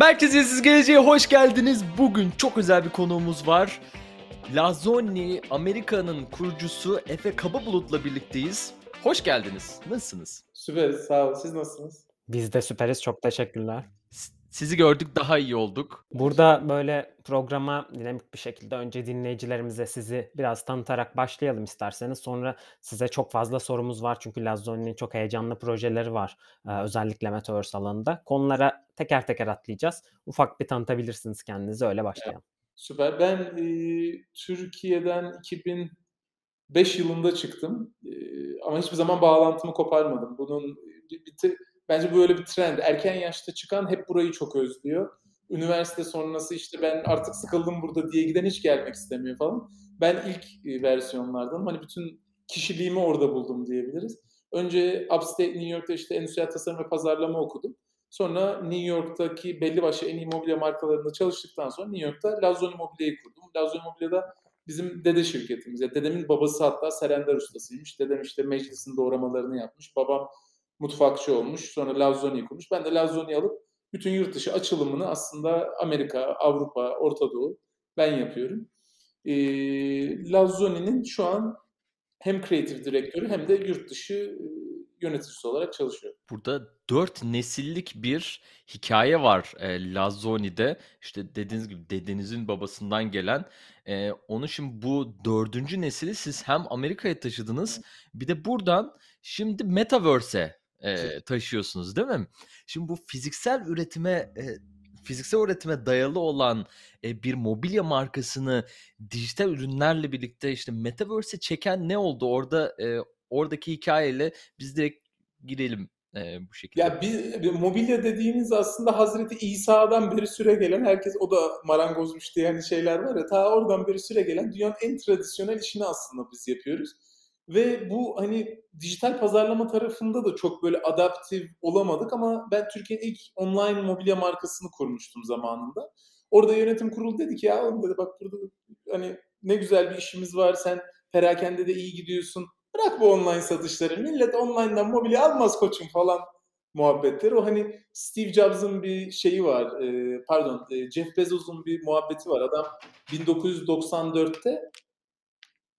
Merkezi siz geleceğe hoş geldiniz. Bugün çok özel bir konuğumuz var. Lazzoni, Amerika'nın kurucusu Efe Kababulut'la birlikteyiz. Hoş geldiniz. Nasılsınız? Süperiz, sağ olun. Siz nasılsınız? Biz de süperiz. Çok teşekkürler. Sizi gördük, daha iyi olduk. Burada böyle programa dinamik bir şekilde önce dinleyicilerimize sizi biraz tanıtarak başlayalım isterseniz. Sonra size çok fazla sorumuz var çünkü Lazzoni'nin çok heyecanlı projeleri var. Özellikle Metaverse alanında. Konulara teker teker atlayacağız. Ufak bir tanıtabilirsiniz kendinizi, öyle başlayalım. Süper. Ben Türkiye'den 2005 yılında çıktım. Ama hiçbir zaman bağlantımı koparmadım. Bunun bence böyle bir trend. Erken yaşta çıkan hep burayı çok özlüyor. Üniversite sonrası işte ben artık sıkıldım burada diye giden hiç gelmek istemiyor falan. Ben ilk versiyonlardan bütün kişiliğimi orada buldum diyebiliriz. Önce Upstate New York'ta işte endüstriyel tasarım ve pazarlama okudum. Sonra New York'taki belli başlı en iyi mobilya markalarında çalıştıktan sonra New York'ta Lazzoni Mobilya'yı kurdum. Lazzoni Mobilya'da bizim dede şirketimiz. Yani dedemin babası hatta Serender ustasıymış. Dedem işte meclisin doğramalarını yapmış. Babam mutfakçı olmuş. Sonra Lazzoni'yi kurmuş. Ben de Lazzoni'yi alıp bütün yurt dışı açılımını aslında Amerika, Avrupa, Orta Doğu ben yapıyorum. Lazzoni'nin şu an hem kreatif direktörü hem de yurt dışı yöneticisi olarak çalışıyor. Burada 4 nesillik bir hikaye var Lazzoni'de. İşte dediğiniz gibi dedenizin babasından gelen. Onun için bu 4. nesili siz hem Amerika'ya taşıdınız, bir de buradan şimdi Metaverse'e taşıyorsunuz değil mi? Şimdi bu fiziksel üretime dayalı olan bir mobilya markasını dijital ürünlerle birlikte işte Metaverse'e çeken ne oldu? Oradaki hikayeyle biz direkt girelim bu şekilde. Ya bir mobilya dediğimiz aslında Hazreti İsa'dan beri süregelen, herkes o da marangozmuş diye şeyler var ya, ta oradan beri süregelen dünyanın en tradisyonel işini aslında biz yapıyoruz. Ve bu dijital pazarlama tarafında da çok böyle adaptif olamadık ama ben Türkiye'nin ilk online mobilya markasını kurmuştum zamanında. Orada yönetim kurulu dedi ki ya oğlum dedi bak burada ne güzel bir işimiz var, sen perakende de iyi gidiyorsun. Bırak bu online satışları, millet online'dan mobilya almaz koçum falan muhabbetleri. O Steve Jobs'ın bir şeyi var, Jeff Bezos'un bir muhabbeti var. Adam 1994'te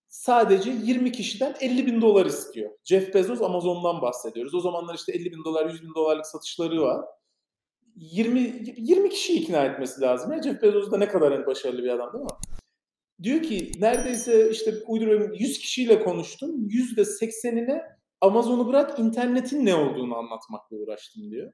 sadece 20 kişiden $50,000 istiyor. Jeff Bezos, Amazon'dan bahsediyoruz. O zamanlar işte $50,000, $100,000 $100,000'lık satışları var. 20 kişiyi ikna etmesi lazım. Ya Jeff Bezos da ne kadar başarılı bir adam değil mi? Diyor ki neredeyse işte uyduruyorum 100 kişiyle konuştum. %80'ine Amazon'u bırak internetin ne olduğunu anlatmakla uğraştım diyor.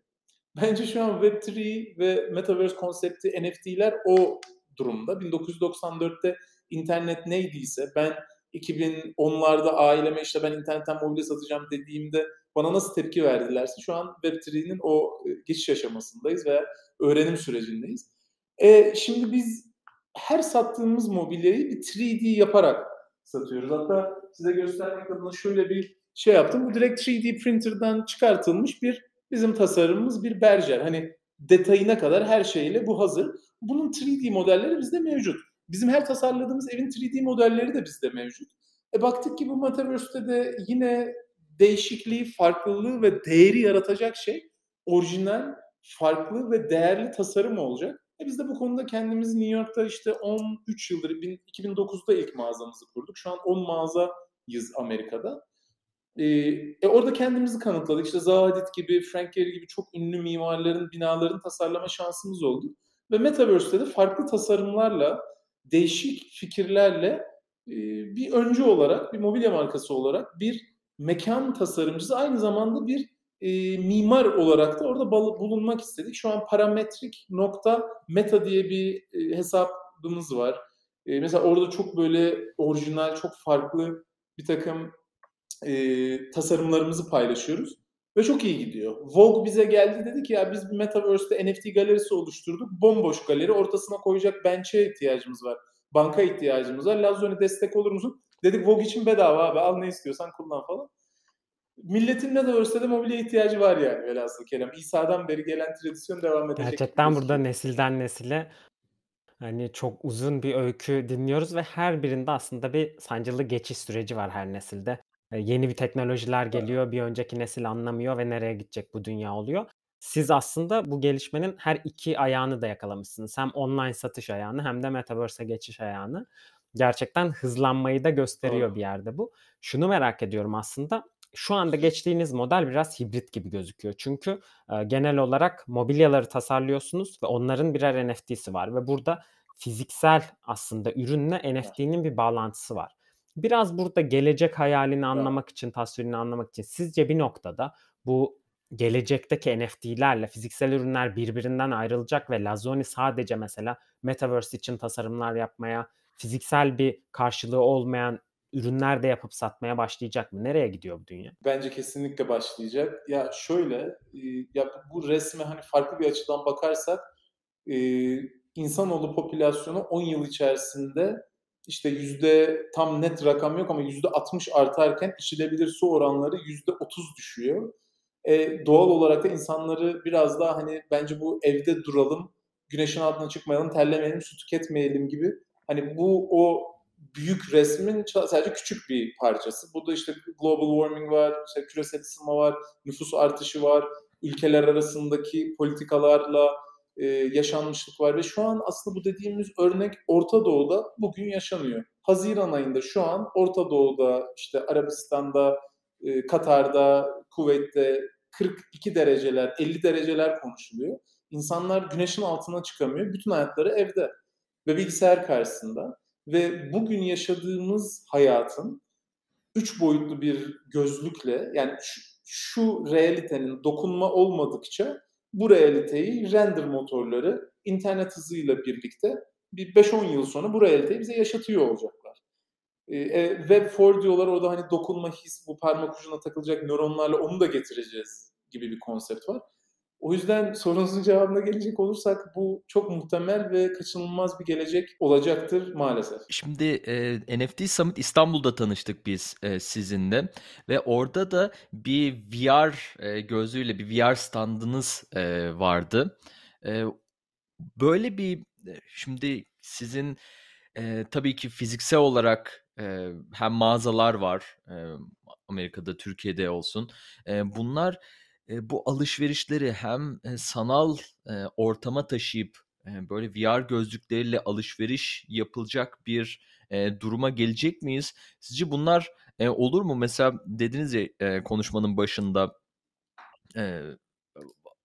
Bence şu an Web3 ve Metaverse konsepti, NFT'ler o durumda. 1994'te internet neydiyse, ben 2010'larda aileme işte ben internetten mobilya satacağım dediğimde bana nasıl tepki verdilerse şu an Web3'nin o geçiş aşamasındayız veya öğrenim sürecindeyiz. Şimdi biz her sattığımız mobilyayı bir 3D yaparak satıyoruz. Hatta size göstermek adına şöyle bir şey yaptım. Bu direkt 3D printer'dan çıkartılmış bizim tasarımımız, bir berjer. Detayına kadar her şeyle bu hazır. Bunun 3D modelleri bizde mevcut. Bizim her tasarladığımız evin 3D modelleri de bizde mevcut. Baktık ki bu Metaverse'de de yine değişikliği, farklılığı ve değeri yaratacak şey orijinal, farklı ve değerli tasarım olacak. Biz de bu konuda kendimiz New York'ta işte 13 yıldır, 2009'da ilk mağazamızı kurduk. Şu an 10 mağazayız Amerika'da. Orada kendimizi kanıtladık. İşte Zaha Hadid gibi, Frank Gehry gibi çok ünlü mimarların binalarını tasarlama şansımız oldu. Ve Metaverse'de de farklı tasarımlarla, değişik fikirlerle bir öncü olarak, bir mobilya markası olarak, bir mekan tasarımcısı, aynı zamanda bir mimar olarak da orada bulunmak istedik. Şu an parametrik.meta diye bir hesabımız var. Mesela orada çok böyle orijinal, çok farklı bir takım tasarımlarımızı paylaşıyoruz. Ve çok iyi gidiyor. Vogue bize geldi, dedi ki ya biz bir Metaverse'de NFT galerisi oluşturduk. Bomboş galeri, ortasına koyacak bench'e ihtiyacımız var. Banka ihtiyacımız var. Lazzoni destek olur musun? Dedik Vogue için bedava abi, al ne istiyorsan kullan falan. Milletin Metaverse'de de mobilya ihtiyacı var yani velhasıl kelam. İsa'dan beri gelen tradisyon devam edecek. Gerçekten burada nesilden nesile çok uzun bir öykü dinliyoruz ve her birinde aslında bir sancılı geçiş süreci var her nesilde. Yeni bir teknolojiler geliyor, bir önceki nesil anlamıyor ve nereye gidecek bu dünya oluyor. siz aslında bu gelişmenin her iki ayağını da yakalamışsınız. Hem online satış ayağını hem de Metaverse'e geçiş ayağını. Gerçekten hızlanmayı da gösteriyor bir yerde bu. Şunu merak ediyorum aslında. Şu anda geçtiğiniz model biraz hibrit gibi gözüküyor. Çünkü genel olarak mobilyaları tasarlıyorsunuz ve onların birer NFT'si var. Ve burada fiziksel aslında ürünle NFT'nin bir bağlantısı var. Biraz burada gelecek hayalini anlamak için, tasvirini anlamak için sizce bir noktada bu gelecekteki NFT'lerle fiziksel ürünler birbirinden ayrılacak ve Lazzoni sadece mesela Metaverse için tasarımlar yapmaya, fiziksel bir karşılığı olmayan ürünler de yapıp satmaya başlayacak mı? Nereye gidiyor bu dünya? Bence kesinlikle başlayacak. Ya şöyle, ya bu resme hani farklı bir açıdan bakarsak insanoğlu popülasyonu 10 yıl içerisinde işte yüzde tam net rakam yok ama %60 artarken içilebilir su oranları %30 düşüyor. Doğal olarak da insanları biraz daha hani bence bu evde duralım, güneşin altına çıkmayalım, terlemeyelim, su tüketmeyelim gibi. Hani bu o büyük resmin sadece küçük bir parçası. Bu da işte global warming var, işte küresel ısınma var, nüfus artışı var, ülkeler arasındaki politikalarla yaşanmışlık var ve şu an aslında bu dediğimiz örnek Orta Doğu'da bugün yaşanıyor. Haziran ayında şu an Orta Doğu'da, işte Arabistan'da, Katar'da, Kuveyt'te 42 dereceler, 50 dereceler konuşuluyor. İnsanlar güneşin altına çıkamıyor. Bütün hayatları evde ve bilgisayar karşısında. Ve bugün yaşadığımız hayatın 3 boyutlu bir gözlükle, yani şu realitenin dokunma olmadıkça bu realiteyi render motorları internet hızıyla birlikte bir 5-10 yıl sonra bu realiteyi bize yaşatıyor olacaklar. Web4 diyorlar, orada hani dokunma, his, bu parmak ucuna takılacak nöronlarla onu da getireceğiz gibi bir konsept var. O yüzden sorunuzun cevabına gelecek olursak bu çok muhtemel ve kaçınılmaz bir gelecek olacaktır maalesef. Şimdi NFT Summit İstanbul'da tanıştık biz sizinle ve orada da bir VR gözlüğüyle bir VR standınız vardı. Böyle bir şimdi sizin tabii ki fiziksel olarak hem mağazalar var Amerika'da, Türkiye'de olsun. Bunlar bu alışverişleri hem sanal ortama taşıyıp böyle VR gözlükleriyle alışveriş yapılacak bir duruma gelecek miyiz? Sizce bunlar olur mu? Mesela dediniz ya konuşmanın başında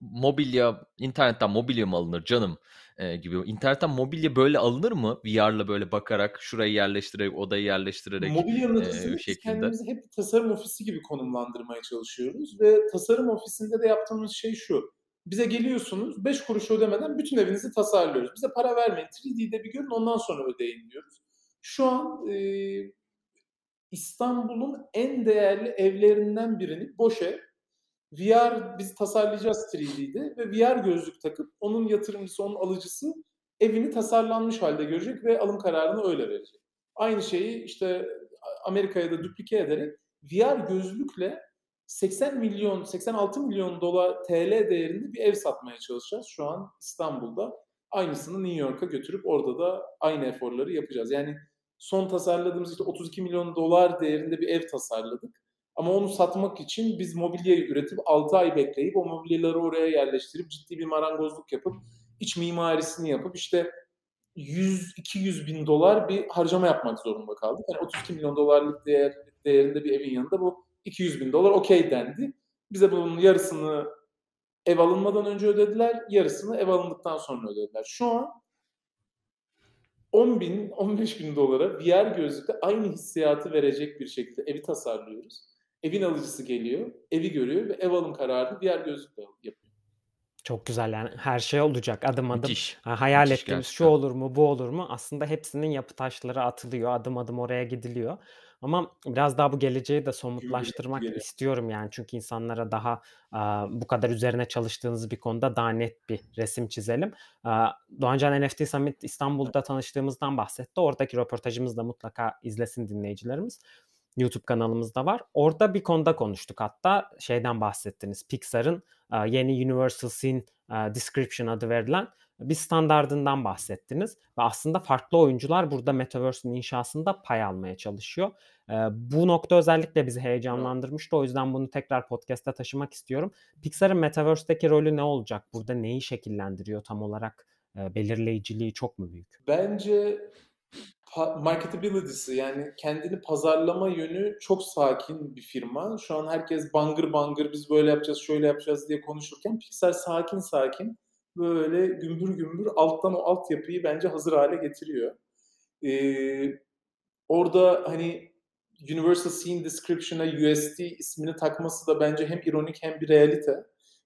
mobilya, internetten mobilya mı alınır canım gibi. İnternetten mobilya böyle alınır mı? VR'la böyle bakarak, şurayı yerleştirerek, odayı yerleştirerek şeklinde. Biz kendimizi hep tasarım ofisi gibi konumlandırmaya çalışıyoruz ve tasarım ofisinde de yaptığımız şey şu. Bize geliyorsunuz, 5 kuruş ödemeden bütün evinizi tasarlıyoruz. Bize para vermeyin, 3D'de bir görün, ondan sonra ödeyin diyoruz. Şu an İstanbul'un en değerli evlerinden birini, boş ev, VR, biz tasarlayacağız 3D'de ve VR gözlük takıp onun yatırımcısı, onun alıcısı evini tasarlanmış halde görecek ve alım kararını öyle verecek. Aynı şeyi işte Amerika'ya da duplike ederek VR gözlükle 86 milyon TL değerinde bir ev satmaya çalışacağız. Şu an İstanbul'da aynısını New York'a götürüp orada da aynı eforları yapacağız. Yani son tasarladığımız işte 32 milyon dolar değerinde bir ev tasarladık. Ama onu satmak için biz mobilyayı üretip 6 ay bekleyip o mobilyaları oraya yerleştirip ciddi bir marangozluk yapıp iç mimarisini yapıp işte 100-200 bin dolar bir harcama yapmak zorunda kaldık. Yani 32 milyon dolarlık değerinde bir evin yanında bu 200 bin dolar okey dendi. Bize bunun yarısını ev alınmadan önce ödediler, yarısını ev alındıktan sonra ödediler. Şu an 10 bin, 15 bin dolara VR gözlükte aynı hissiyatı verecek bir şekilde evi tasarlıyoruz. Evin alıcısı geliyor, evi görüyor ve ev alım kararını diğer gözlükle yapıyor. Çok güzel, yani her şey olacak adım adım. Müthiş. Hayal müthiş ettiğimiz gerçekten. Şu olur mu, bu olur mu? Aslında hepsinin yapı taşları atılıyor, adım adım oraya gidiliyor. Ama biraz daha bu geleceği de somutlaştırmak istiyorum yani. Çünkü insanlara daha bu kadar üzerine çalıştığınız bir konuda daha net bir resim çizelim. Doğancan NFT Summit İstanbul'da tanıştığımızdan bahsetti. Oradaki röportajımızı da mutlaka izlesin dinleyicilerimiz. YouTube kanalımızda var. Orada bir konuda konuştuk, hatta şeyden bahsettiniz. Pixar'ın yeni Universal Scene Description adı verilen bir standardından bahsettiniz. Ve aslında farklı oyuncular burada Metaverse'ün inşasında pay almaya çalışıyor. Bu nokta özellikle bizi heyecanlandırmıştı. O yüzden bunu tekrar podcast'a taşımak istiyorum. Pixar'ın Metaverse'deki rolü ne olacak? Burada neyi şekillendiriyor tam olarak? Belirleyiciliği çok mu büyük? Bence marketability'si, yani kendini pazarlama yönü çok sakin bir firma. Şu an herkes bangır bangır biz böyle yapacağız, şöyle yapacağız diye konuşurken Pixar sakin sakin böyle gümbür gümbür alttan o altyapıyı bence hazır hale getiriyor. Orada hani Universal Scene Description'a USD ismini takması da bence hem ironik hem bir realite.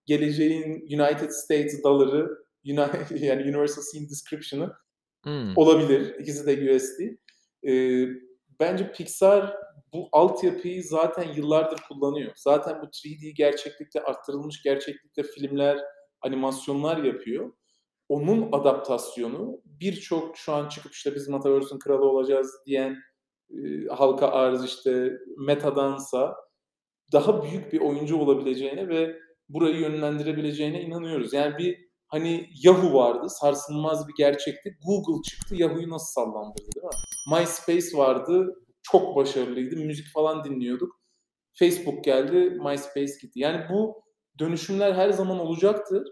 Geleceğin United States doları, yani Universal Scene Description'ı olabilir. İkisi de USD. Bence Pixar bu altyapıyı zaten yıllardır kullanıyor. Zaten bu 3D gerçeklikte, arttırılmış gerçeklikte filmler, animasyonlar yapıyor. Onun adaptasyonu birçok şu an çıkıp işte biz Metaverse'ün kralı olacağız diyen halka arz, işte Meta'dansa daha büyük bir oyuncu olabileceğine ve burayı yönlendirebileceğine inanıyoruz. Yani bir hani Yahoo vardı, sarsılmaz bir gerçekti. Google çıktı, Yahoo'yu nasıl sallandırdı, değil mi? MySpace vardı, çok başarılıydı. Müzik falan dinliyorduk. Facebook geldi, MySpace gitti. Yani bu dönüşümler her zaman olacaktır.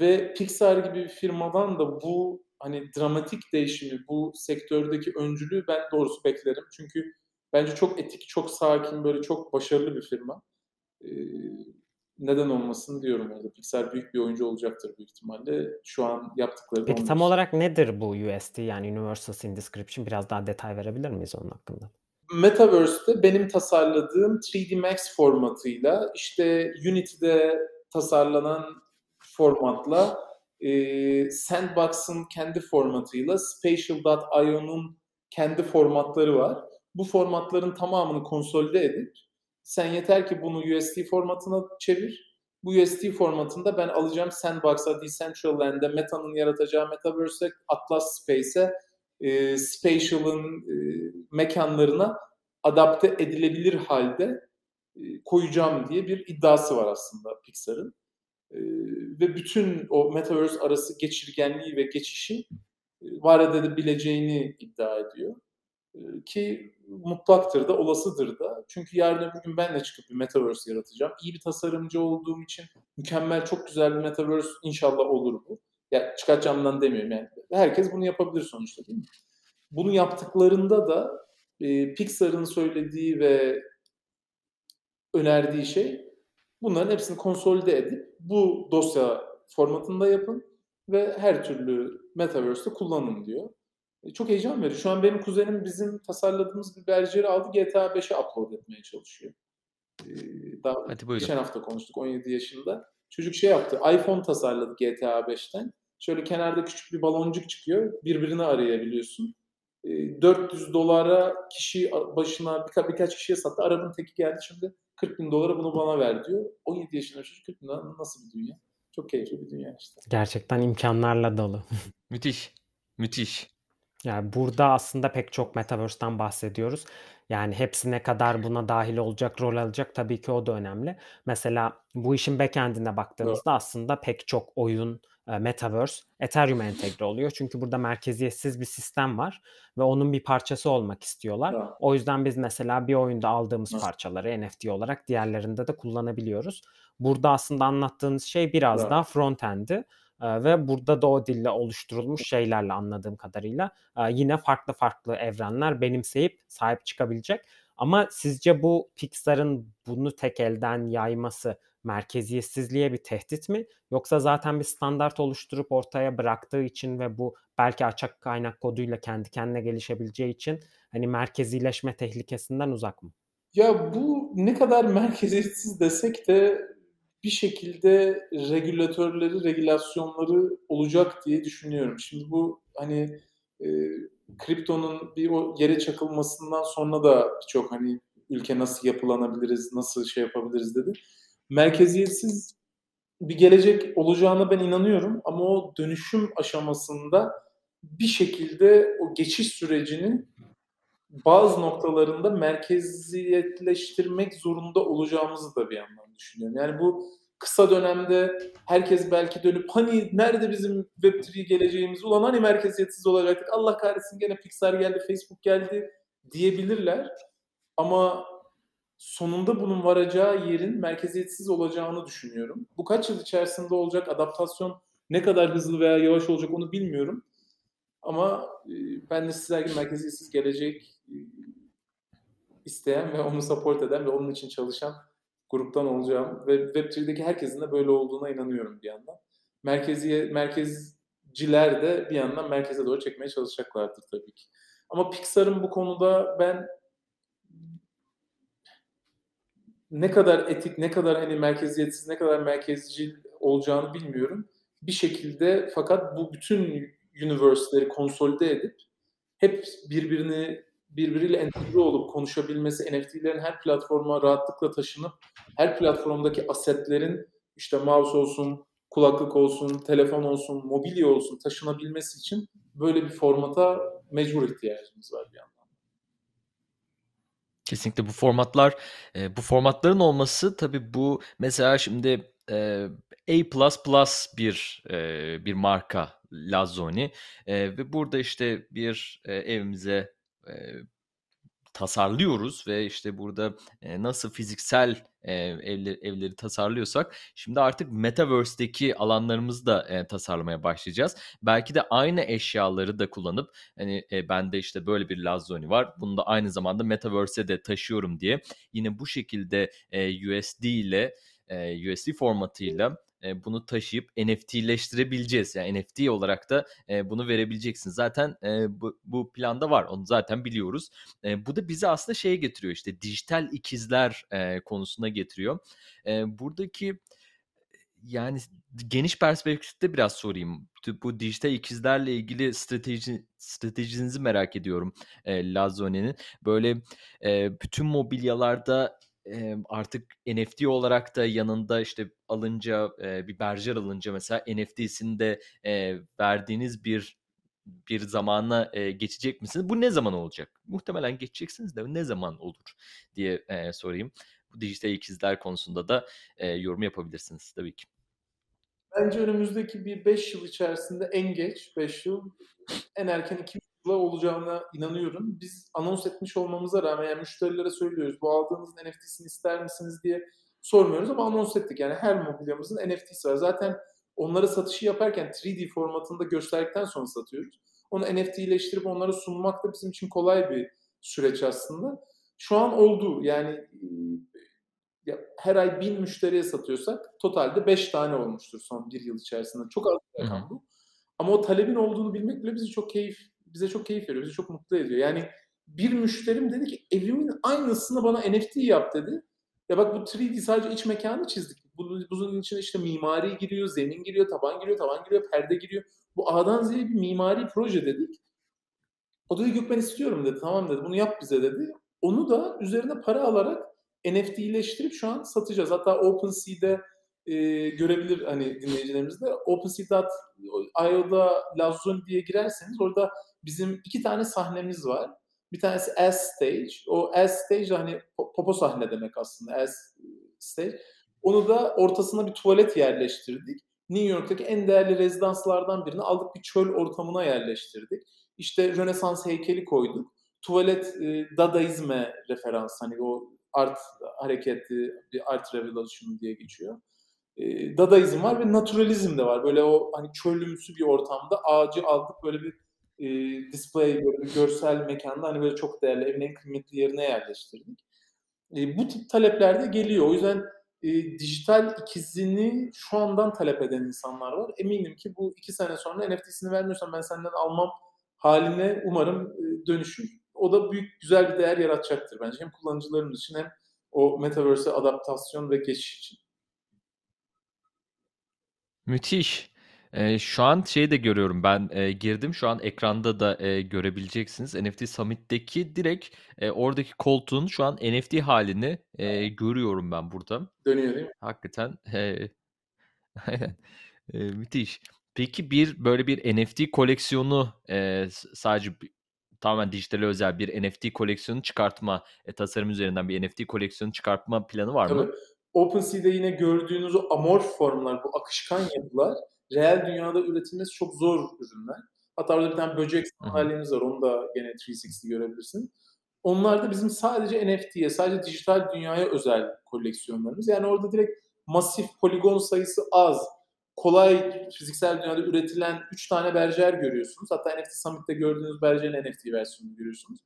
Ve Pixar gibi bir firmadan da bu hani dramatik değişimi, bu sektördeki öncülüğü ben doğrusu beklerim. Çünkü bence çok etik, çok sakin, böyle çok başarılı bir firma. Neden olmasın diyorum orada. Pixar büyük bir oyuncu olacaktır büyük ihtimalle. Şu an yaptıkları... Peki tam olarak nedir bu USD, yani Universal Scene Description? Biraz daha detay verebilir miyiz onun hakkında? Metaverse'de benim tasarladığım 3D Max formatıyla, işte Unity'de tasarlanan formatla, Sandbox'ın kendi formatıyla, Spatial.io'nun kendi formatları var. Bu formatların tamamını konsolide edip sen yeter ki bunu USD formatına çevir. Bu USD formatında ben alacağım Sandbox'a, Decentraland'e, Meta'nın yaratacağı Metaverse'e, Atlas Space'e, Spatial'ın mekanlarına adapte edilebilir halde koyacağım diye bir iddiası var aslında Pixar'ın. Ve bütün o Metaverse arası geçirgenliği ve geçişi var edebileceğini iddia ediyor. Ki mutlaktır da, olasıdır da. Çünkü yarın öbür gün ben de çıkıp bir Metaverse yaratacağım. İyi bir tasarımcı olduğum için mükemmel, çok güzel bir Metaverse inşallah olur bu. Yani çıkartacağımdan demiyorum yani. Herkes bunu yapabilir sonuçta, değil mi? Bunu yaptıklarında da Pixar'ın söylediği ve önerdiği şey, bunların hepsini konsolide edip bu dosya formatında yapın ve her türlü Metaverse'de kullanın diyor. Çok heyecan verici. Şu an benim kuzenim bizim tasarladığımız bir berjeri aldı, GTA 5'e upload etmeye çalışıyor. Daha geçen hafta konuştuk, 17 yaşında. Çocuk şey yaptı, iPhone tasarladı GTA 5'ten. Şöyle kenarda küçük bir baloncuk çıkıyor, birbirini arayabiliyorsun. $400 kişi başına, birkaç kişiye sattı. Arabanın teki geldi, şimdi $40,000 bunu bana ver diyor. 17 yaşında çocuk, $40,000 nasıl bir dünya? Çok keyifli bir dünya işte. Gerçekten imkanlarla dolu. Müthiş, müthiş. Yani burada aslında pek çok Metaverse'den bahsediyoruz. Yani hepsi ne kadar buna dahil olacak, rol alacak, tabii ki o da önemli. Mesela bu işin backend'ine baktığımızda aslında pek çok oyun, Metaverse, Ethereum'a entegre oluyor. Çünkü burada merkeziyetsiz bir sistem var ve onun bir parçası olmak istiyorlar. Evet. O yüzden biz mesela bir oyunda aldığımız parçaları NFT olarak diğerlerinde de kullanabiliyoruz. Burada aslında anlattığınız şey biraz daha front-end'i. Ve burada da o dille oluşturulmuş şeylerle, anladığım kadarıyla yine farklı farklı evrenler benimseyip sahip çıkabilecek. Ama sizce bu Pixar'ın bunu tek elden yayması merkeziyetsizliğe bir tehdit mi? Yoksa zaten bir standart oluşturup ortaya bıraktığı için ve bu belki açık kaynak koduyla kendi kendine gelişebileceği için hani merkezileşme tehlikesinden uzak mı? Ya bu ne kadar merkeziyetsiz desek de bir şekilde regülatörleri, regülasyonları olacak diye düşünüyorum. Şimdi bu hani kriptonun bir o yere çakılmasından sonra da birçok hani ülke nasıl yapılanabiliriz, nasıl şey yapabiliriz dedi. Merkeziyetsiz bir gelecek olacağına ben inanıyorum ama o dönüşüm aşamasında bir şekilde o geçiş sürecini bazı noktalarında merkeziyetleştirmek zorunda olacağımızı da bir yandan düşünüyorum. Yani bu kısa dönemde herkes belki dönüp hani nerede bizim Web3 geleceğimiz, ulan hani merkeziyetsiz olacaktık, Allah kahretsin gene Pixar geldi, Facebook geldi diyebilirler. Ama sonunda bunun varacağı yerin merkeziyetsiz olacağını düşünüyorum. Bu kaç yıl içerisinde olacak, adaptasyon ne kadar hızlı veya yavaş olacak onu bilmiyorum. Ama ben de sizler gibi merkeziyetsiz gelecek isteyen ve onu support eden ve onun için çalışan gruptan olacağım. Ve Web3'deki herkesin de böyle olduğuna inanıyorum bir yandan. Merkezciler de bir yandan merkeze doğru çekmeye çalışacaklardır tabii ki. Ama Pixar'ın bu konuda ben ne kadar etik, ne kadar hani merkeziyetsiz, ne kadar merkezcil olacağını bilmiyorum. Bir şekilde fakat bu bütün universe'leri konsolide edip hep birbiriyle entegre olup konuşabilmesi, NFT'lerin her platforma rahatlıkla taşınıp her platformdaki asetlerin işte mouse olsun, kulaklık olsun, telefon olsun, mobilya olsun taşınabilmesi için böyle bir formata mecbur ihtiyacımız var bir yandan. Kesinlikle bu formatların olması tabii bu mesela şimdi A++ bir marka Lazzoni ve burada işte bir evimize tasarlıyoruz ve işte burada nasıl fiziksel evleri tasarlıyorsak şimdi artık Metaverse'deki alanlarımızı da tasarlamaya başlayacağız. Belki de aynı eşyaları da kullanıp hani bende işte böyle bir Lazzoni var. Bunu da aynı zamanda Metaverse'e de taşıyorum diye yine bu şekilde USD formatıyla bunu taşıyıp NFT'leştirebileceğiz. Yani NFT olarak da bunu verebileceksin. Zaten bu planda var. Onu zaten biliyoruz. Bu da bizi aslında şeye getiriyor. İşte dijital ikizler konusuna getiriyor. Buradaki yani geniş perspektifte biraz sorayım. Bu dijital ikizlerle ilgili stratejinizi merak ediyorum. Lazzoni'nin böyle bütün mobilyalarda artık NFT olarak da yanında işte bir berjer alınca mesela NFT'sini de verdiğiniz bir zamana geçecek misiniz? Bu ne zaman olacak? Muhtemelen geçeceksiniz de ne zaman olur diye sorayım. Bu dijital ikizler konusunda da yorum yapabilirsiniz tabii ki. Bence önümüzdeki bir 5 yıl içerisinde en geç 5 yıl, en erken 2 yıla olacağına inanıyorum. Biz anons etmiş olmamıza rağmen yani müşterilere söylüyoruz. Bu aldığınızın NFT'sini ister misiniz diye sormuyoruz ama anons ettik. Yani her mobilyamızın NFT'si var. Zaten onlara satışı yaparken 3D formatında gösterdikten sonra satıyoruz. Onu NFT'leştirip onlara sunmak da bizim için kolay bir süreç aslında. Şu an oldu. Yani her ay 1000 müşteriye satıyorsak totalde 5 tane olmuştur son bir yıl içerisinde. Çok az bir rakam bu. Ama o talebin olduğunu bilmek bile bize çok keyif veriyor. Bizi çok mutlu ediyor. Yani bir müşterim dedi ki evimin aynısını bana NFT yap dedi. Ya bak bu 3D sadece iç mekanı çizdik. Bunun içine işte mimari giriyor, zemin giriyor, taban giriyor, perde giriyor. Bu A'dan Z'ye bir mimari proje dedik. O da dedi ben istiyorum dedi. Tamam dedi. Bunu yap bize dedi. Onu da üzerine para alarak NFT'leştirip şu an satacağız. Hatta OpenSea'de görebilir hani dinleyicilerimiz de. OpenSea.io'da Lazzoni diye girerseniz orada bizim 2 tane sahnemiz var. Bir tanesi as stage. O as stage hani popo sahne demek aslında as stage. Onu da ortasına bir tuvalet yerleştirdik. New York'taki en değerli rezidanslardan birini aldık bir çöl ortamına yerleştirdik. İşte Rönesans heykeli koyduk. Tuvalet Dadaizm'e referans hani o art hareketi bir art revolution diye geçiyor. Dadaizm var ve naturalizm de var. Böyle o hani çölümsü bir ortamda ağacı aldık böyle bir display, böyle bir görsel mekanda hani böyle çok değerli, evin en kıymetli yerine yerleştirdik. Bu tip talepler de geliyor. O yüzden dijital ikizini şu andan talep eden insanlar var. Eminim ki bu 2 sene sonra NFT'sini vermiyorsan ben senden almam haline umarım dönüşür. O da büyük, güzel bir değer yaratacaktır bence. Hem kullanıcılarımız için hem o Metaverse'e adaptasyon ve geçiş için. Müthiş. Şu an şeyi de görüyorum ben girdim şu an ekranda da görebileceksiniz NFT Summit'teki direkt oradaki koltuğun şu an NFT halini görüyorum ben burada. Dönüyor değil mi? Hakikaten aynen müthiş. Peki böyle bir NFT koleksiyonu sadece tamamen dijitale özel bir NFT koleksiyonu çıkartma, tasarım üzerinden bir NFT koleksiyonu çıkartma planı var mı? Tabii. OpenSea'de yine gördüğünüz o amorf formlar, bu akışkan yapılar, reel dünyada üretilmesi çok zor ürünler. Hatta orada bir tane böcek sandalyemiz var, onu da gene 360 görebilirsin. Onlar da bizim sadece NFT'ye, sadece dijital dünyaya özel koleksiyonlarımız. Yani orada direkt masif, poligon sayısı az, kolay fiziksel dünyada üretilen 3 tane berjer görüyorsunuz. Hatta NFT Summit'te gördüğünüz berjerin NFT versiyonunu görüyorsunuz.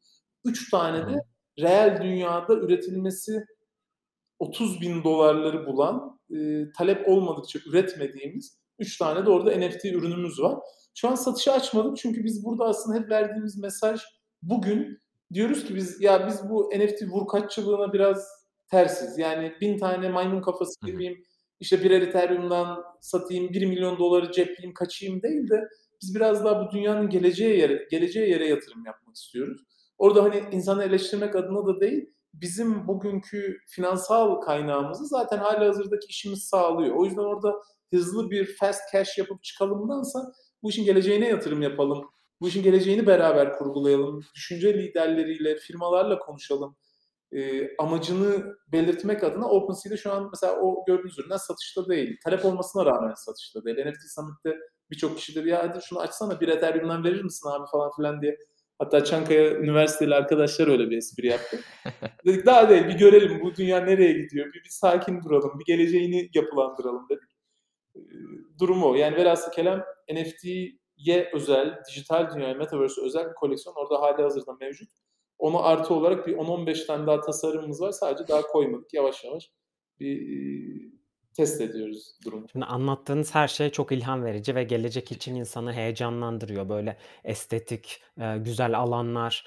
3 tane de reel dünyada üretilmesi $30,000 bulan, talep olmadıkça üretmediğimiz 3 tane de orada NFT ürünümüz var. Şu an satışı açmadık çünkü biz burada aslında hep verdiğimiz mesaj bugün diyoruz ki biz bu NFT vurkaççılığına biraz tersiz. Yani 1000 tane maymun kafası gibiyim, işte birer Ethereum'dan satayım, $1 milyon cepleyeyim, kaçayım değil de biz biraz daha bu dünyanın geleceğe yere yatırım yapmak istiyoruz. Orada hani insanı eleştirmek adına da değil, bizim bugünkü finansal kaynağımızı zaten halihazırdaki işimiz sağlıyor. O yüzden orada hızlı bir fast cash yapıp çıkalımdansa bu işin geleceğine yatırım yapalım. Bu işin geleceğini beraber kurgulayalım. Düşünce liderleriyle, firmalarla konuşalım. Amacını belirtmek adına OpenSea'de şu an mesela o gördüğünüz ürünler satışta değil. Talep olmasına rağmen satışta değil. NFT Summit'te birçok kişi de ya hadi şunu açsana bir Ethereum'dan verir misin abi falan filan diye. Hatta Çankaya Üniversiteli arkadaşlar öyle bir espri yaptı. Dedik daha değil, bir görelim bu dünya nereye gidiyor. Bir sakin duralım, bir geleceğini yapılandıralım dedik. Durum o. Yani velhasıl kelam NFT'ye özel, dijital dünyaya, Metaverse'e özel bir koleksiyon orada halihazırda mevcut. Ona artı olarak bir 10-15 tane daha tasarımımız var. Sadece daha koymadık. Yavaş yavaş bir test ediyoruz durumu. Şimdi anlattığınız her şey çok ilham verici ve gelecek için insanı heyecanlandırıyor. Böyle estetik, güzel alanlar,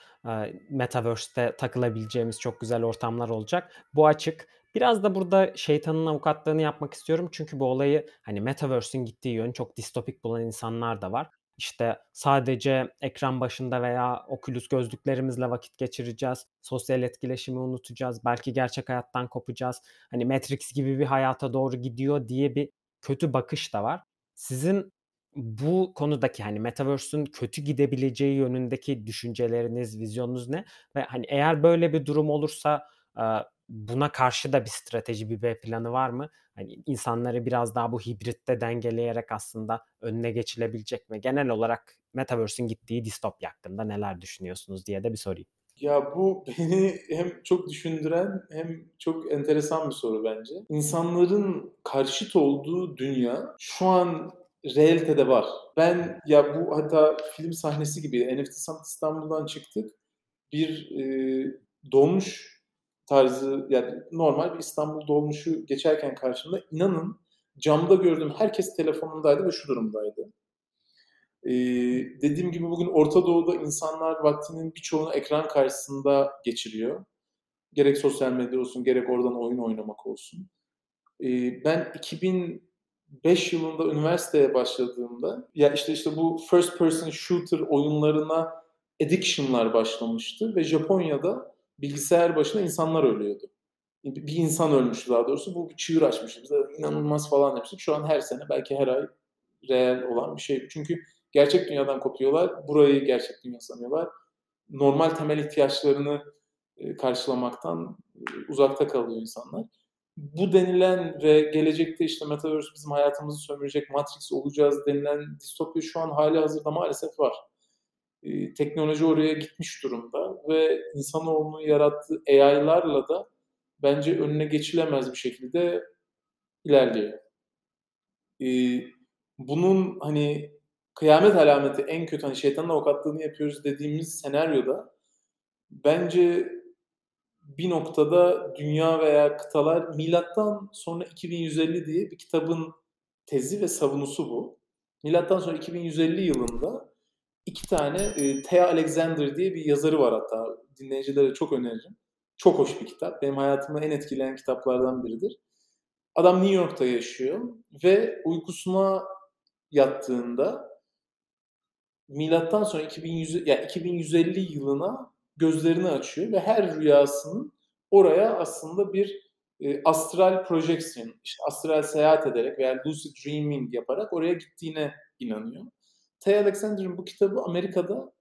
Metaverse'te takılabileceğimiz çok güzel ortamlar olacak. Bu açık. Biraz da burada şeytanın avukatlığını yapmak istiyorum. Çünkü bu olayı hani Metaverse'in gittiği yönü çok distopik bulan insanlar da var. İşte sadece ekran başında veya Oculus gözlüklerimizle vakit geçireceğiz. Sosyal etkileşimi unutacağız. Belki gerçek hayattan kopacağız. Hani Matrix gibi bir hayata doğru gidiyor diye bir kötü bakış da var. Sizin bu konudaki hani Metaverse'ün kötü gidebileceği yönündeki düşünceleriniz, vizyonunuz ne? Ve hani eğer böyle bir durum olursa buna karşı da bir strateji, bir B planı var mı? Hani insanları biraz daha bu hibritte dengeleyerek aslında önüne geçilebilecek mi? Genel olarak Metaverse'in gittiği distopya hakkında neler düşünüyorsunuz diye de bir sorayım. Ya bu beni hem çok düşündüren hem çok enteresan bir soru bence. İnsanların karşıt olduğu dünya şu an realitede var. Ben ya bu hatta film sahnesi gibi NFT Summit İstanbul'dan çıktık. Bir dolmuş tarzı, yani normal bir İstanbul dolmuşu geçerken karşımda inanın camda gördüğüm herkes telefonundaydı ve şu durumdaydı. Dediğim gibi bugün Orta Doğu'da insanlar vaktinin birçoğunu ekran karşısında geçiriyor. Gerek sosyal medya olsun, gerek oradan oyun oynamak olsun. Ben 2005 yılında üniversiteye başladığımda, ya işte bu first person shooter oyunlarına addiction'lar başlamıştı ve Japonya'da bilgisayar başında insanlar ölüyordu. Bir insan ölmüştü daha doğrusu. Bu çığır açmıştı. Biz de inanılmaz falan demiştik. Şu an her sene belki her ay reel olan bir şey. Çünkü gerçek dünyadan kopuyorlar. Burayı gerçek dünya sanıyorlar. Normal temel ihtiyaçlarını karşılamaktan uzakta kalıyor insanlar. Bu denilen ve gelecekte işte Metaverse bizim hayatımızı sömürecek, Matrix olacağız denilen distopya şu an halihazırda maalesef var. Teknoloji oraya gitmiş durumda ve insanoğlunun yarattığı AI'larla da bence önüne geçilemez bir şekilde ilerliyor. Bunun hani kıyamet alameti en kötü, hani şeytanın avukatlığını yapıyoruz dediğimiz senaryoda bence bir noktada dünya veya kıtalar milattan sonra 2150 diye bir kitabın tezi ve savunusu bu. Milattan sonra 2150 yılında 2 tane T. Alexander diye bir yazarı var hatta. Dinleyicilere çok öneririm. Çok hoş bir kitap. Benim hayatımda en etkileyen kitaplardan biridir. Adam New York'ta yaşıyor ve uykusuna yattığında milattan sonra 2150 yılına gözlerini açıyor ve her rüyasının oraya aslında bir astral projection, işte astral seyahat ederek veya lucid dreaming yaparak oraya gittiğine inanıyor. T. Alexander'ın bu kitabı Amerika'da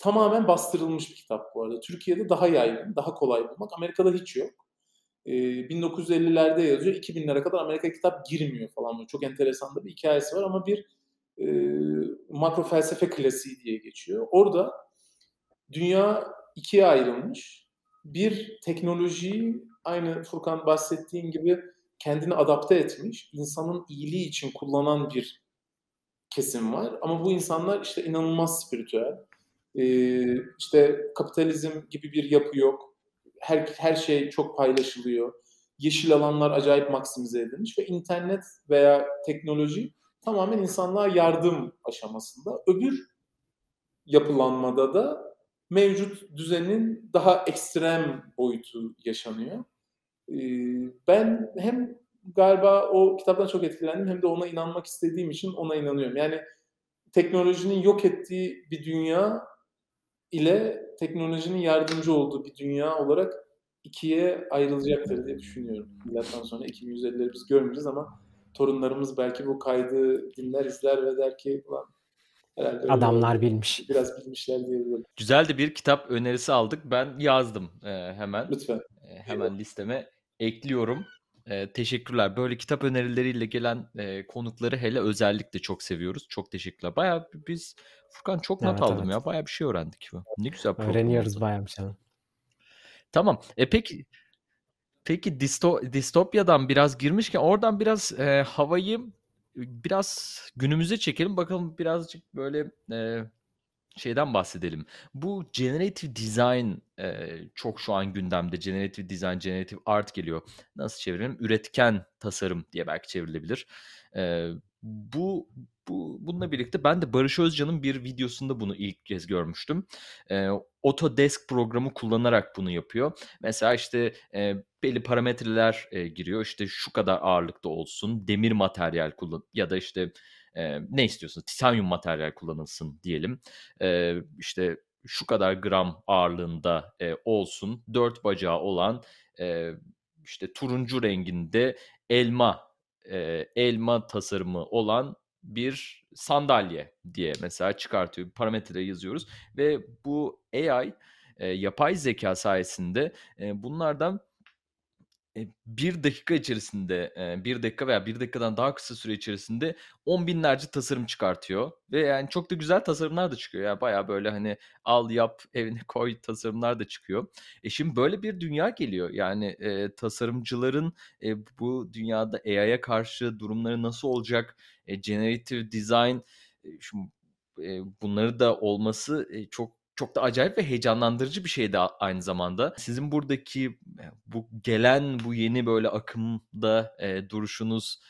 tamamen bastırılmış bir kitap bu arada. Türkiye'de daha yaygın, daha kolay bulmak. Amerika'da hiç yok. 1950'lerde yazıyor. 2000'lere kadar Amerika'ya kitap girmiyor falan. Çok enteresan da bir hikayesi var ama bir makro felsefe klasiği diye geçiyor. Orada dünya ikiye ayrılmış. Bir teknolojiyi aynı Furkan bahsettiğin gibi kendini adapte etmiş, insanın iyiliği için kullanan bir kesim var. Ama bu insanlar işte inanılmaz spiritüel. İşte kapitalizm gibi bir yapı yok. Her şey çok paylaşılıyor. Yeşil alanlar acayip maksimize edilmiş ve internet veya teknoloji tamamen insanlığa yardım aşamasında. Öbür yapılanmada da mevcut düzenin daha ekstrem boyutu yaşanıyor. Ben hem galiba o kitaptan çok etkilendim hem de ona inanmak istediğim için ona inanıyorum. Yani teknolojinin yok ettiği bir dünya ile teknolojinin yardımcı olduğu bir dünya olarak ikiye ayrılacaktır diye düşünüyorum. Milattan sonra 2150'leri biz görmeyeceğiz ama torunlarımız belki bu kaydı dinler, izler ve der ki adamlar öyle, bilmiş. Biraz bilmişler diyebilirim. Güzel de bir kitap önerisi aldık. Ben yazdım hemen. Lütfen. Hemen listeme ekliyorum. Teşekkürler. Böyle kitap önerileriyle gelen konukları hele özellikle çok seviyoruz. Çok teşekkürler. Bayağı biz Furkan çok not aldım ya. Bayağı bir şey öğrendik. Ne güzel program. Öğreniyoruz bayağı bir şey. Tamam. Peki distopyadan biraz girmişken oradan biraz havayı biraz günümüze çekelim. Bakalım birazcık böyle şeyden bahsedelim. Bu generative design çok şu an gündemde. Generative design, generative art geliyor. Nasıl çevirelim? Üretken tasarım diye belki çevrilebilir. Bununla birlikte ben de Barış Özcan'ın bir videosunda bunu ilk kez görmüştüm. Autodesk programı kullanarak bunu yapıyor. Mesela işte belli parametreler giriyor. İşte şu kadar ağırlıkta olsun, demir materyal kullan ya da işte ne istiyorsunuz? Titanyum materyal kullanılsın diyelim. İşte şu kadar gram ağırlığında olsun. 4 bacağı olan işte turuncu renginde elma tasarımı olan bir sandalye diye mesela çıkartıyor. Parametreleri yazıyoruz ve bu AI yapay zeka sayesinde bunlardan bir dakikadan daha kısa süre içerisinde 10 binlerce tasarım çıkartıyor. Ve yani çok da güzel tasarımlar da çıkıyor. Yani bayağı böyle hani al yap evine koy tasarımlar da çıkıyor. Şimdi böyle bir dünya geliyor. Yani tasarımcıların bu dünyada AI'ya karşı durumları nasıl olacak? Generative design bunları da olması çok da acayip ve heyecanlandırıcı bir şey de aynı zamanda. Sizin buradaki bu yeni böyle akımda duruşunuz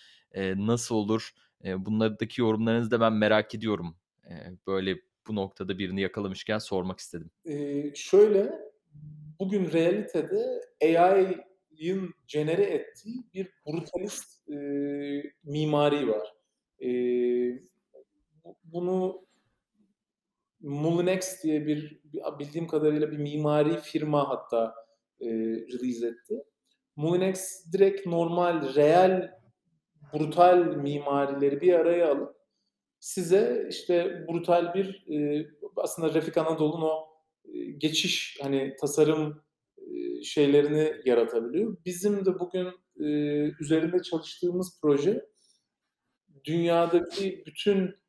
nasıl olur? Bunlardaki yorumlarınızı da ben merak ediyorum. Böyle bu noktada birini yakalamışken sormak istedim. Şöyle, bugün realitede AI'ın genere ettiği bir brutalist mimari var. Bunu Mullineux diye bir bildiğim kadarıyla bir mimari firma hatta release etti. Mullineux direkt normal, real, brutal mimarileri bir araya alıp size işte brutal bir aslında Refik Anadolu'nun o geçiş hani tasarım şeylerini yaratabiliyor. Bizim de bugün üzerinde çalıştığımız proje dünyadaki bütün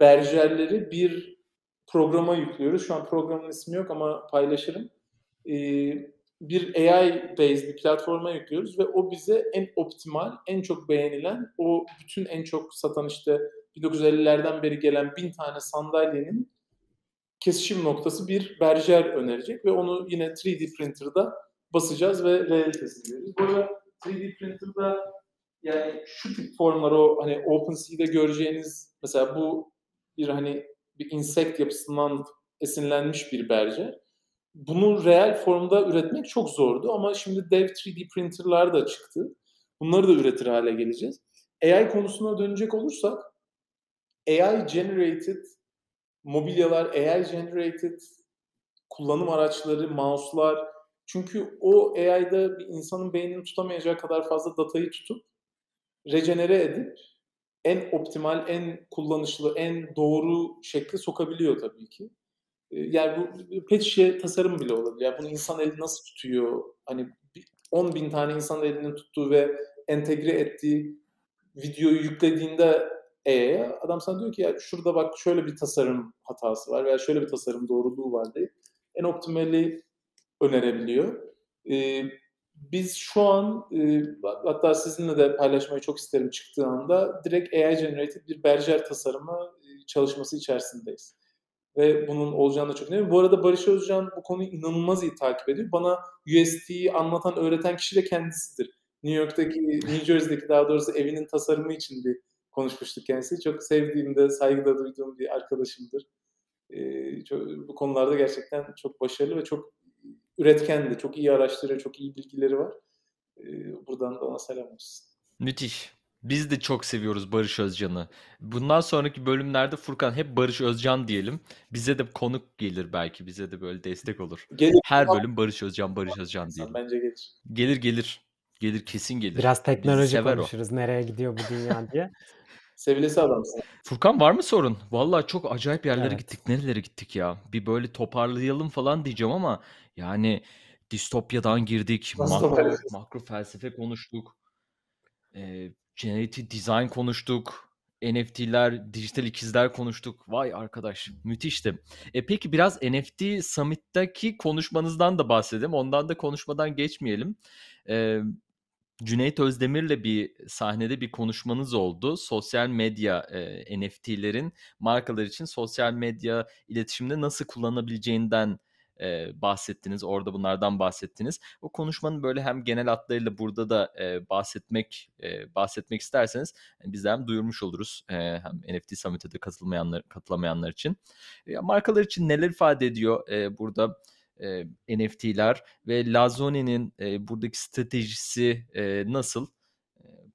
berjerleri bir programa yüklüyoruz. Şu an programın ismi yok ama paylaşırım. Bir AI-based bir platforma yüklüyoruz ve o bize en optimal, en çok beğenilen, o bütün en çok satan işte 1950'lerden beri gelen 1000 tane sandalyenin kesişim noktası bir berjer önerecek ve onu yine 3D printer'da basacağız ve realitesini görüyoruz. Burada 3D printer'da yani şu tip formlar o hani OpenSea'de göreceğiniz mesela bu bir hani bir insect yapısından esinlenmiş bir berjer. Bunu reel formda üretmek çok zordu ama şimdi dev 3D printer'lar da çıktı. Bunları da üretir hale geleceğiz. AI konusuna dönecek olursak AI generated mobilyalar, AI generated kullanım araçları, mouse'lar çünkü o AI'da bir insanın beynini tutamayacağı kadar fazla datayı tutup rejenere edip en optimal, en kullanışlı, en doğru şekle sokabiliyor tabii ki. Yani bu pet şişe tasarım bile olabilir. Yani bunu insan eli nasıl tutuyor? Hani 10 bin tane insanın elinin tuttuğu ve entegre ettiği videoyu yüklediğinde adam sana diyor ki ya şurada bak şöyle bir tasarım hatası var veya şöyle bir tasarım doğruluğu var diye en optimali önerebiliyor. Biz şu an hatta sizinle de paylaşmayı çok isterim çıktığı anda direkt AI generated bir berjer tasarımı çalışması içerisindeyiz. Ve bunun olacağını da çok önemli. Bu arada Barış Özcan bu konuyu inanılmaz iyi takip ediyor. Bana USD'yi anlatan, öğreten kişi de kendisidir. New Jersey'deki daha doğrusu evinin tasarımı için bir konuşmuştuk kendisi. Çok sevdiğim de, saygıda duyduğum bir arkadaşımdır. Bu konularda gerçekten çok başarılı ve çok üretken de, çok iyi araştırıyor, çok iyi bilgileri var. Buradan da ona selam olsun. Müthiş. Biz de çok seviyoruz Barış Özcan'ı. Bundan sonraki bölümlerde Furkan hep Barış Özcan diyelim. Bize de konuk gelir belki. Bize de böyle destek olur. Gelir. Her bölüm Barış Özcan diyelim. Bence gelir. Gelir. Gelir, kesin gelir. Biraz teknoloji konuşuruz. Nereye gidiyor bu dünya diye. Sevilesi adamsın. Furkan var mı sorun? Vallahi çok acayip yerlere gittik. Nerelere gittik ya? Bir böyle toparlayalım falan diyeceğim ama yani distopyadan girdik. Makro felsefe konuştuk. Generative design konuştuk, NFT'ler, dijital ikizler konuştuk. Vay arkadaş, müthişti. Peki biraz NFT Summit'taki konuşmanızdan da bahsedelim. Ondan da konuşmadan geçmeyelim. Cüneyt Özdemir'le bir sahnede bir konuşmanız oldu. Sosyal medya NFT'lerin markalar için sosyal medya iletişimde nasıl kullanabileceğinden bahsettiniz. Orada bunlardan bahsettiniz. O konuşmanın böyle hem genel hatlarıyla burada da bahsetmek isterseniz biz de hem duyurmuş oluruz. Hem NFT Summit'e de katılamayanlar için. Markalar için neler ifade ediyor burada NFT'ler ve Lazzoni'nin buradaki stratejisi nasıl?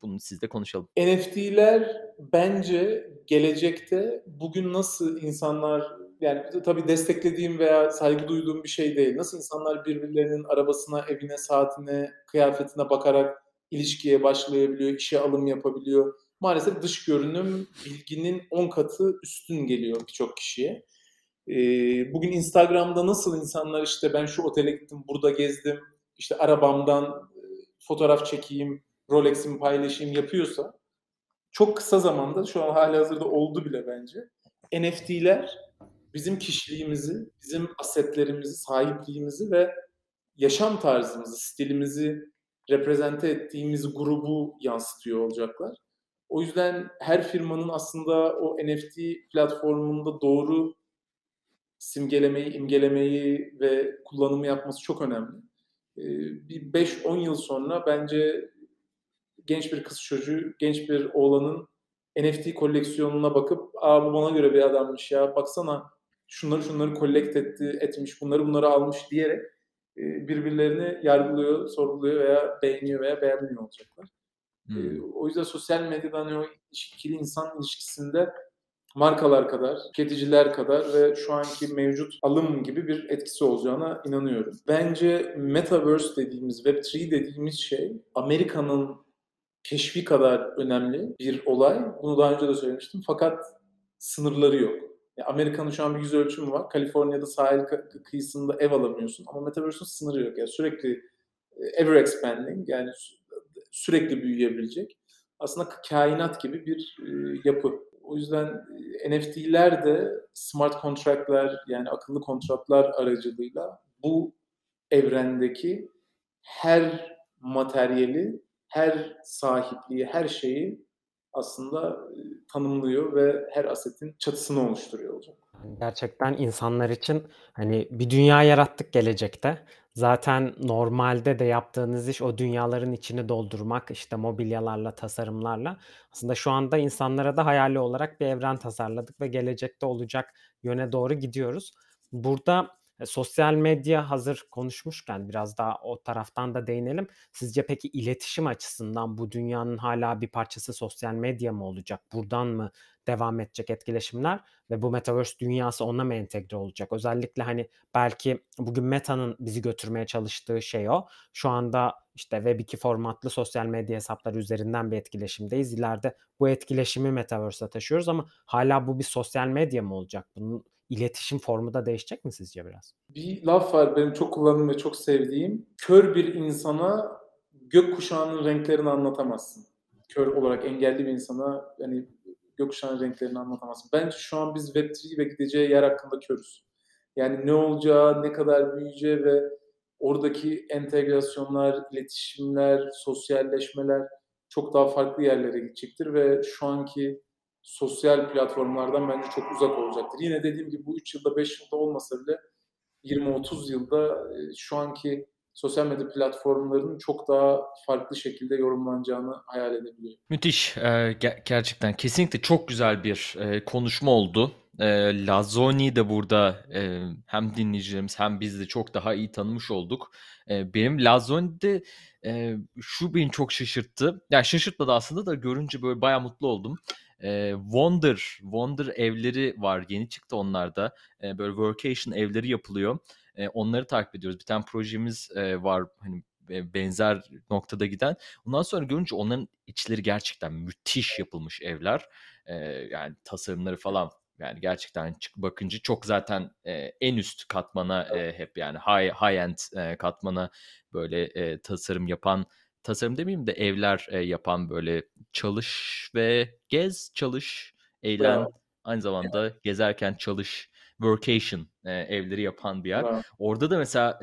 Bunu sizle konuşalım. NFT'ler bence gelecekte bugün nasıl insanlar... Yani tabii desteklediğim veya saygı duyduğum bir şey değil. Nasıl insanlar birbirlerinin arabasına, evine, saatine, kıyafetine bakarak ilişkiye başlayabiliyor, işe alım yapabiliyor. Maalesef dış görünüm bilginin 10 katı üstün geliyor birçok kişiye. Bugün Instagram'da nasıl insanlar işte ben şu otele gittim, burada gezdim, işte arabamdan fotoğraf çekeyim, Rolex'imi paylaşayım yapıyorsa çok kısa zamanda, şu an halihazırda oldu bile bence, NFT'ler bizim kişiliğimizi, bizim asetlerimizi, sahipliğimizi ve yaşam tarzımızı, stilimizi reprezente ettiğimiz grubu yansıtıyor olacaklar. O yüzden her firmanın aslında o NFT platformunda doğru simgelemeyi, imgelemeyi ve kullanımı yapması çok önemli. Bir 5-10 yıl sonra bence genç bir kız çocuğu, genç bir oğlanın NFT koleksiyonuna bakıp "Aa bu bana göre bir adammış ya, baksana şunları collect etmiş, bunları almış" diyerek birbirlerini yargılıyor, sorguluyor veya beğeniyor veya beğenmiyor olacaklar. O yüzden sosyal medyadan o ikili insan ilişkisinde markalar kadar, tüketiciler kadar ve şu anki mevcut alım gibi bir etkisi olacağına inanıyorum. Bence Metaverse dediğimiz, Web3 dediğimiz şey Amerika'nın keşfi kadar önemli bir olay. Bunu daha önce de söylemiştim. Fakat sınırları yok. Amerika'nın şu an bir yüz ölçümü var. Kaliforniya'da sahil kıyısında ev alamıyorsun ama Metaverse'ün sınırı yok. Yani sürekli ever expanding, yani sürekli büyüyebilecek. Aslında kainat gibi bir yapı. O yüzden NFT'ler de smart contract'ler, yani akıllı kontratlar aracılığıyla bu evrendeki her materyali, her sahipliği, her şeyi aslında tanımlıyor ve her asetin çatısını oluşturuyor olacak. Gerçekten insanlar için hani bir dünya yarattık gelecekte. Zaten normalde de yaptığınız iş o dünyaların içini doldurmak, işte mobilyalarla, tasarımlarla. Aslında şu anda insanlara da hayali olarak bir evren tasarladık ve gelecekte olacak yöne doğru gidiyoruz. Burada sosyal medya hazır konuşmuşken biraz daha o taraftan da değinelim. Sizce peki iletişim açısından bu dünyanın hala bir parçası sosyal medya mı olacak? Buradan mı devam edecek etkileşimler ve bu Metaverse dünyası ona mı entegre olacak? Özellikle hani belki bugün Meta'nın bizi götürmeye çalıştığı şey o. Şu anda işte Web2 formatlı sosyal medya hesapları üzerinden bir etkileşimdeyiz. İleride bu etkileşimi Metaverse'e taşıyoruz ama hala bu bir sosyal medya mı olacak? Bunun iletişim formu da değişecek mi sizce biraz? Bir laf var benim çok kullandığım ve çok sevdiğim. Kör bir insana gökkuşağının renklerini anlatamazsın. Kör olarak engelli bir insana yani gökkuşağının renklerini anlatamazsın. Bence şu an biz Web3 ve gideceği yer hakkında körüz. Yani ne olacağı, ne kadar büyüyeceği ve oradaki entegrasyonlar, iletişimler, sosyalleşmeler çok daha farklı yerlere gidecektir ve şu anki sosyal platformlardan bence çok uzak olacaktır. Yine dediğim gibi bu 3 yılda, 5 yılda olmasa bile 20-30 yılda şu anki sosyal medya platformlarının çok daha farklı şekilde yorumlanacağını hayal edebiliyorum. Müthiş. Gerçekten kesinlikle çok güzel bir konuşma oldu. Lazzoni de burada hem dinleyicilerimiz hem biz de çok daha iyi tanımış olduk. Benim Lazzoni'de şu beni çok şaşırttı. Yani şaşırtmadı aslında da görünce böyle bayağı mutlu oldum. Wonder evleri var. Yeni çıktı onlarda. Böyle workation evleri yapılıyor. Onları takip ediyoruz. Bir tane projemiz var hani benzer noktada giden. Ondan sonra görünce onların içleri gerçekten müthiş yapılmış evler. Yani tasarımları falan. Yani gerçekten bakınca çok zaten en üst katmana hep yani high end katmana böyle tasarım yapan, tasarım demeyeyim de evler yapan böyle çalış ve gez, çalış, eğlen, evet. Aynı zamanda gezerken çalış, workation evleri yapan bir yer. Evet. Orada da mesela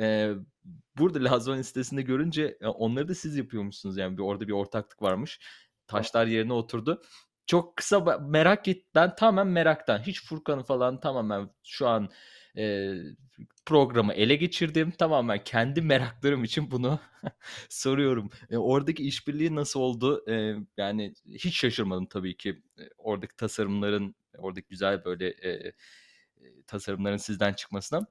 burada Lazzoni sitesinde görünce onları da siz yapıyormuşsunuz yani orada bir ortaklık varmış. Taşlar yerine oturdu. Çok kısa ben tamamen meraktan hiç Furkan'ı falan tamamen şu an programı ele geçirdim. Tamamen kendi meraklarım için bunu soruyorum. Oradaki işbirliği nasıl oldu? Yani hiç şaşırmadım tabii ki. Oradaki tasarımların, oradaki güzel böyle tasarımların sizden çıkmasına.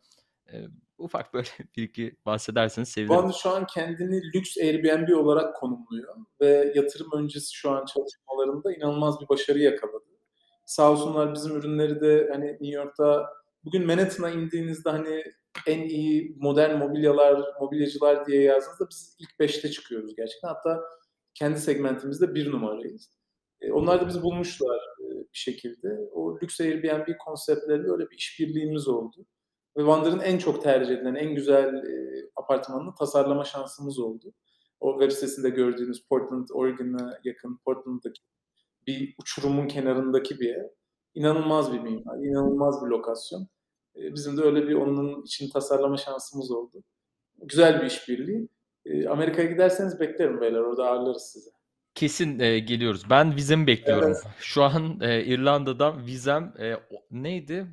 Ufak böyle bir iki bahsederseniz sevinirim. Banu şu an kendini lüks Airbnb olarak konumluyor ve yatırım öncesi şu an çalışmalarında inanılmaz bir başarı yakaladı. Sağ olsunlar bizim ürünleri de hani New York'ta bugün Manhattan'a indiğinizde hani en iyi modern mobilyacılar diye yazdığınızda biz ilk 5'te çıkıyoruz gerçekten. Hatta kendi segmentimizde 1 numarayız. Onlar da bizi bulmuşlar bir şekilde. O lüks Airbnb konseptleriyle öyle bir işbirliğimiz oldu. Ve Wonder'ın en çok tercih edilen, en güzel apartmanını tasarlama şansımız oldu. O web sitesinde gördüğünüz Portland, Oregon'a yakın Portland'daki bir uçurumun kenarındaki bir ev. İnanılmaz bir mimar, inanılmaz bir lokasyon. Bizim de öyle bir onun için tasarlama şansımız oldu. Güzel bir işbirliği. Amerika'ya giderseniz beklerim beyler, orada ağırlarız sizi. Kesin geliyoruz. Ben vizemi bekliyorum. Evet. Şu an İrlanda'dan vizem neydi?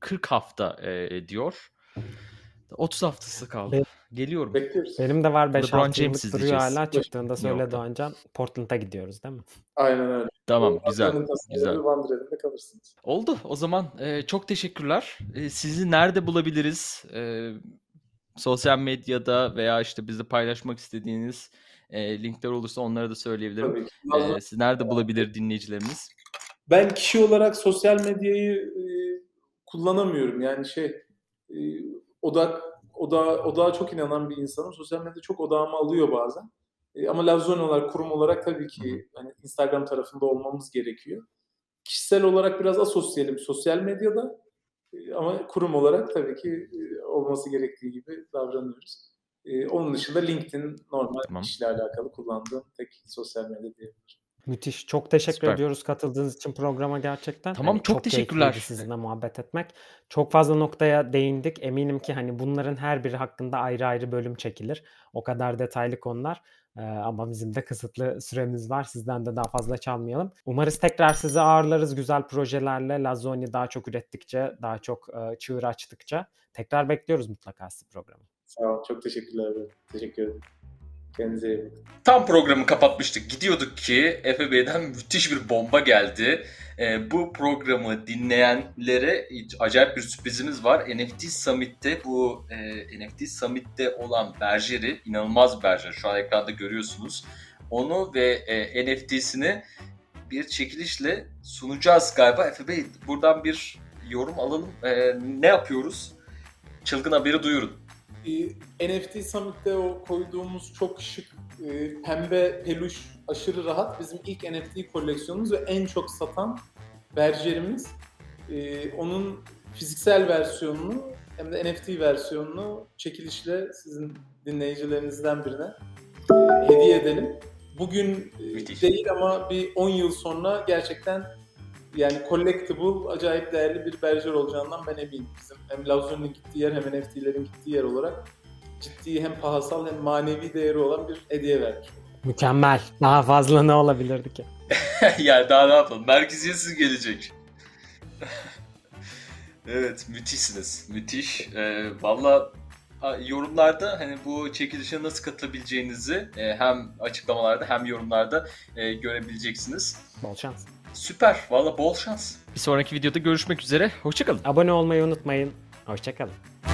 40 hafta diyor. 30 haftası kaldı. Geliyorum. Bekliyoruz. Benim de var 5-6 yıllık duruyor hala. Çıktığında söyle Doğancan. Portland'a gidiyoruz değil mi? Aynen öyle. Tamam güzel. Oldu o zaman. Çok teşekkürler. Sizi nerede bulabiliriz? Sosyal medyada veya işte bizle paylaşmak istediğiniz linkler olursa onları da söyleyebilirim. Sizi nerede bulabilir dinleyicilerimiz? Ben kişi olarak sosyal medyayı kullanamıyorum. Yani odağa çok inanan bir insanım. Sosyal medya çok odağımı alıyor bazen. Ama Lazzoni olarak, kurum olarak tabii ki hani Instagram tarafında olmamız gerekiyor. Kişisel olarak biraz asosyalim sosyal medyada. Ama kurum olarak tabii ki olması gerektiği gibi davranıyoruz. Onun dışında LinkedIn normal işle alakalı kullandığım tek sosyal medya diyebilirim. Müthiş. Çok teşekkür ediyoruz katıldığınız için programa gerçekten. Tamam yani çok teşekkürler. Sizinle muhabbet etmek. Çok fazla noktaya değindik. Eminim ki hani bunların her biri hakkında ayrı ayrı bölüm çekilir. O kadar detaylı konular. Ama bizim de kısıtlı süremiz var. Sizden de daha fazla çalmayalım. Umarız tekrar sizi ağırlarız güzel projelerle. Lazzoni daha çok ürettikçe, daha çok çığır açtıkça. Tekrar bekliyoruz mutlaka sizi programı. Sağ olun. Çok teşekkürler. Teşekkür ederim. Tam programı kapatmıştık. Gidiyorduk ki Efe Bey'den müthiş bir bomba geldi. Bu programı dinleyenlere acayip bir sürprizimiz var. NFT Summit'te bu NFT Summit'te olan berjeri, inanılmaz bir berjer. Şu an ekranda görüyorsunuz. Onu ve NFT'sini bir çekilişle sunacağız galiba. Efe Bey buradan bir yorum alalım. Ne yapıyoruz? Çılgın haberi duyurun. NFT Summit'te o koyduğumuz çok şık pembe peluş aşırı rahat bizim ilk NFT koleksiyonumuz ve en çok satan berjerimiz. Onun fiziksel versiyonunu hem de NFT versiyonunu çekilişle sizin dinleyicilerinizden birine hediye edelim. Bugün müthiş değil ama bir 10 yıl sonra gerçekten yani collectible acayip değerli bir berjer olacağından ben eminim. Bizim hem Lazzoni'nin gittiği yer hem NFT'lerin gittiği yer olarak ciddi hem pahasal hem manevi değeri olan bir hediye vermiş. Mükemmel. Daha fazla ne olabilirdi ki? Yani daha ne yapalım? Merkeziyetsiz gelecek. Evet, müthişsiniz. Müthiş. Valla yorumlarda hani bu çekilişe nasıl katılabileceğinizi hem açıklamalarda hem yorumlarda görebileceksiniz. Bol şans. Süper. Valla bol şans. Bir sonraki videoda görüşmek üzere. Hoşçakalın. Abone olmayı unutmayın. Hoşçakalın.